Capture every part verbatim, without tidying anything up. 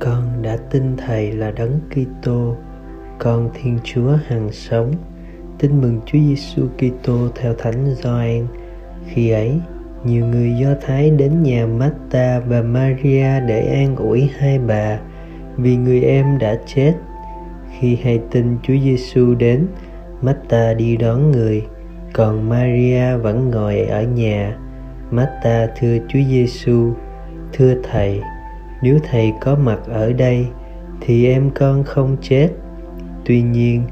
Con đã tin Thầy là Đấng Kitô, Con Thiên Chúa hằng sống. Tin mừng Chúa Giêsu Kitô theo Thánh Gioan. Khi ấy, nhiều người Do Thái đến nhà Marta và Maria để an ủi hai bà, vì người em đã chết. Khi hay tin Chúa Giêsu đến, Marta đi đón người, còn Maria vẫn ngồi ở nhà. Marta thưa Chúa Giêsu: Thưa Thầy, nếu Thầy có mặt ở đây, thì em con không chết. Tuy nhiên,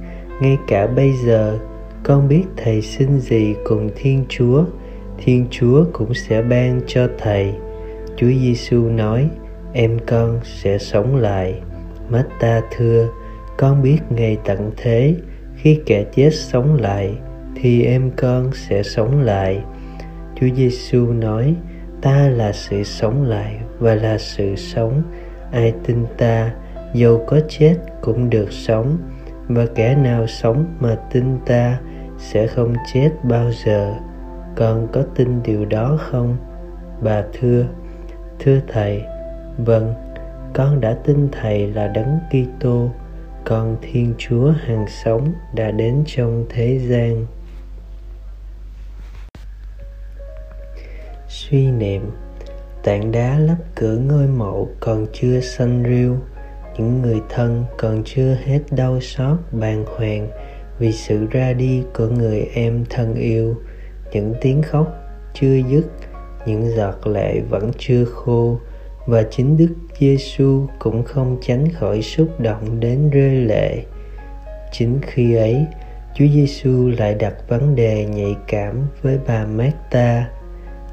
ngay cả bây giờ, con biết Thầy xin gì cùng Thiên Chúa, Thiên Chúa cũng sẽ ban cho Thầy. Chúa Giêsu nói: Em con sẽ sống lại. Marta thưa: Con biết ngày tận thế, khi kẻ chết sống lại, thì em con sẽ sống lại. Chúa Giêsu nói: Ta là sự sống lại và là sự sống. Ai tin ta, dầu có chết cũng được sống. Và kẻ nào sống mà tin ta sẽ không chết bao giờ. Con có tin điều đó không? Bà thưa: Thưa Thầy, vâng, con đã tin Thầy là Đấng Kitô, Con Thiên Chúa hằng sống đã đến trong thế gian. Suy niệm: tảng đá lấp cửa ngôi mộ còn chưa xanh rêu, những người thân còn chưa hết đau xót bàng hoàng vì sự ra đi của người em thân yêu, những tiếng khóc chưa dứt, những giọt lệ vẫn chưa khô, và chính Đức Giêsu cũng không tránh khỏi xúc động đến rơi lệ. Chính khi ấy, Chúa Giêsu lại đặt vấn đề nhạy cảm với bà Martha: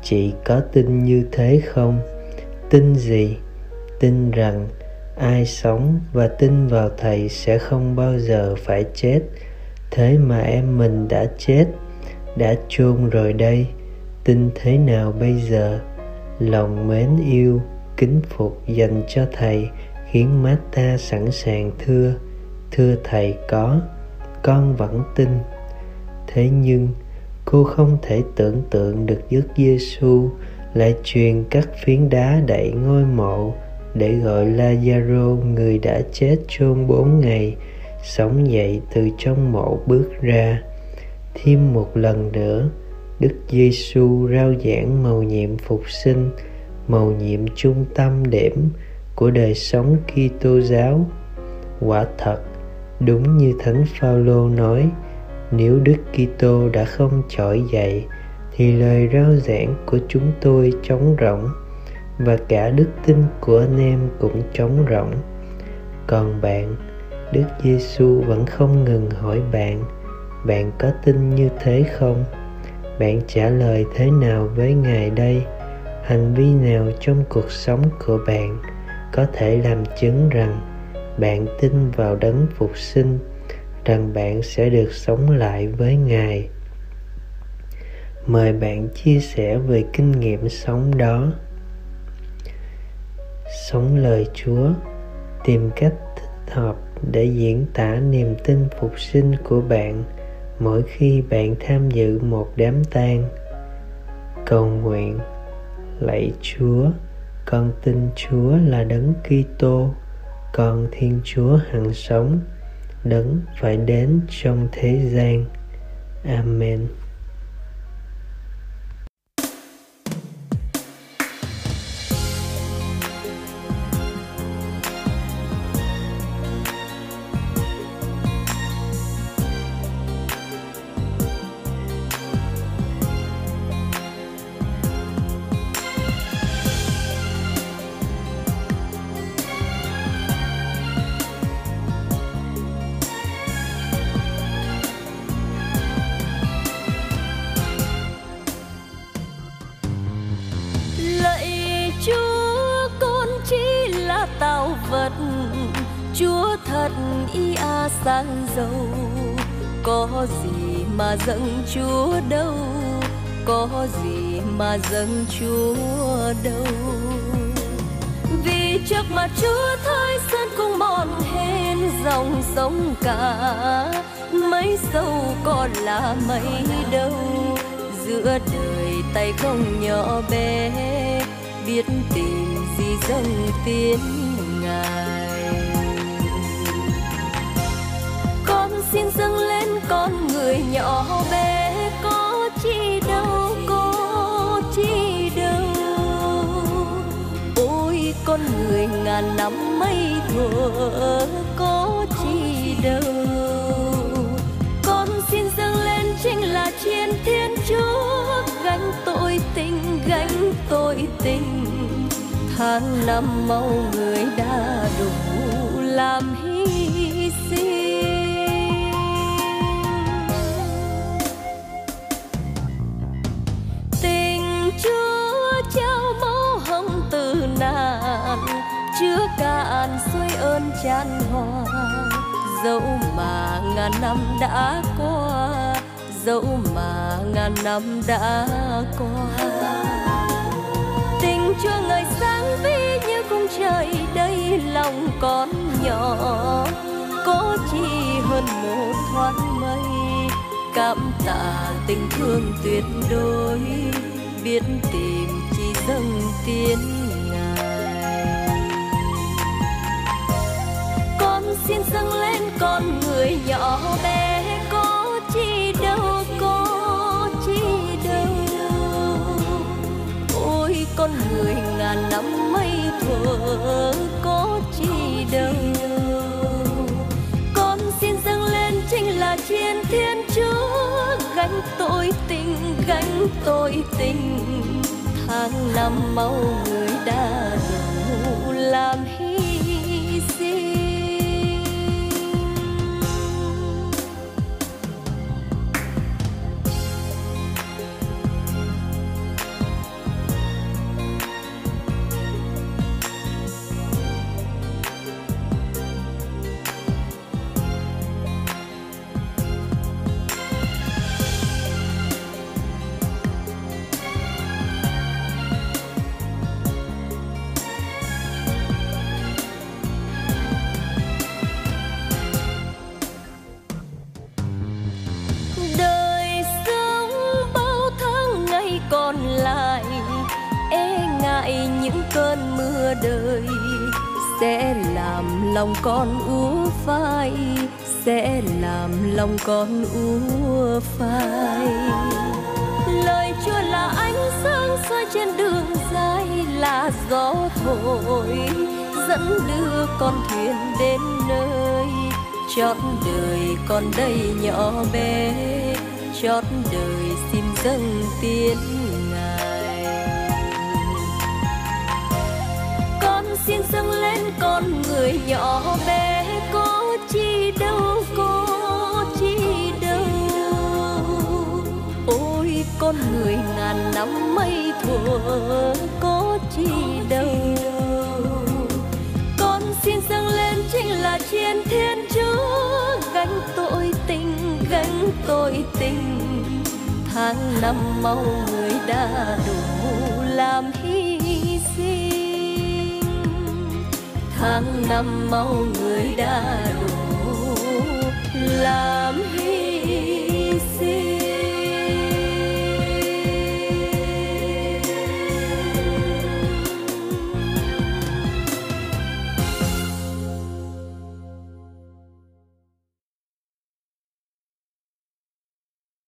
Chị có tin như thế không? Tin gì? Tin rằng ai sống và tin vào Thầy sẽ không bao giờ phải chết. Thế mà em mình đã chết, đã chôn rồi đây. Tin thế nào bây giờ? Lòng mến yêu, kính phục dành cho Thầy khiến Martha sẵn sàng thưa: Thưa Thầy, có, con vẫn tin. Thế nhưng cô không thể tưởng tượng được Đức Giêsu lại truyền các phiến đá đẩy ngôi mộ để gọi Lazaro, người đã chết chôn bốn ngày, sống dậy từ trong mộ bước ra. Thêm một lần nữa, Đức Giêsu rao giảng mầu nhiệm phục sinh, mầu nhiệm trung tâm điểm của đời sống Kitô giáo. Quả thật, đúng như Thánh Phaolô nói, nếu Đức Kitô đã không trỗi dậy, thì lời rao giảng của chúng tôi trống rỗng, và cả đức tin của anh em cũng trống rỗng. Còn bạn, Đức Giêsu vẫn không ngừng hỏi bạn: Bạn có tin như thế không? Bạn trả lời thế nào với Ngài đây? Hành vi nào trong cuộc sống của bạn có thể làm chứng rằng bạn tin vào Đấng phục sinh, rằng bạn sẽ được sống lại với Ngài? Mời bạn chia sẻ về kinh nghiệm sống đó. Sống lời Chúa, tìm cách thích hợp để diễn tả niềm tin phục sinh của bạn mỗi khi bạn tham dự một đám tang. Cầu nguyện: Lạy Chúa, con tin Chúa là Đấng Kitô, Con Thiên Chúa hằng sống, Đấng phải đến trong thế gian. Amen. Chúa, con chỉ là tạo vật, Chúa thật y a sang giàu. Có gì mà dâng Chúa đâu, có gì mà dâng Chúa đâu. Vì trước mặt Chúa thái sơn cũng mòn hên, dòng sông cả mấy sâu còn là mấy đâu. Giữa đời tay không nhỏ bé, biết tìm gì dâng tiếng Ngài. dâng lên con người nhỏ bé, có chi đâu, có chi đâu. Ôi con người ngàn năm mây thuở, có chi đâu. Con xin dâng lên chính là chiên Thiên Chúa, gánh tội tình, gánh tội tình. Tháng năm mau người đã đủ làm hy sinh. Tình Chúa trao máu hồng từ nạn, chứa cạn xuôi ơn chan hòa. Dẫu mà ngàn năm đã qua, dẫu mà ngàn năm đã qua, tình Chúa ngời sáng vĩ như cung trời đây lòng con nhỏ. Có chi hơn một thoáng mây, cảm tạ tình thương tuyệt đối, biết tìm chỉ dâng tiến Ngài. Con xin dâng lên con người nhỏ bé, có chi đâu, có chi đâu. Ôi con người ngàn năm mây thuở, có chi đâu. Con xin dâng lên chính là chiên Thiên Chúa, gánh tội tình, gánh tội tình. Tháng năm mau người đã đủ làm hy sinh. Cơn mưa đời sẽ làm lòng con úa phai, sẽ làm lòng con úa phai. Lời Chúa là ánh sáng soi trên đường dài, là gió thổi dẫn đưa con thuyền đến nơi. Chót đời con đây nhỏ bé, chót đời xin dâng tiến. Xin dâng lên con người nhỏ bé, có chi đâu, có chi đâu. Ôi con người ngàn năm mây thuở, có chi đâu. Con xin dâng lên chính là chiên Thiên Chúa, gánh tội tình, gánh tội tình. Tháng năm mau người đã đủ làm hy sinh. Tháng năm mau người đã đủ làm hy sinh.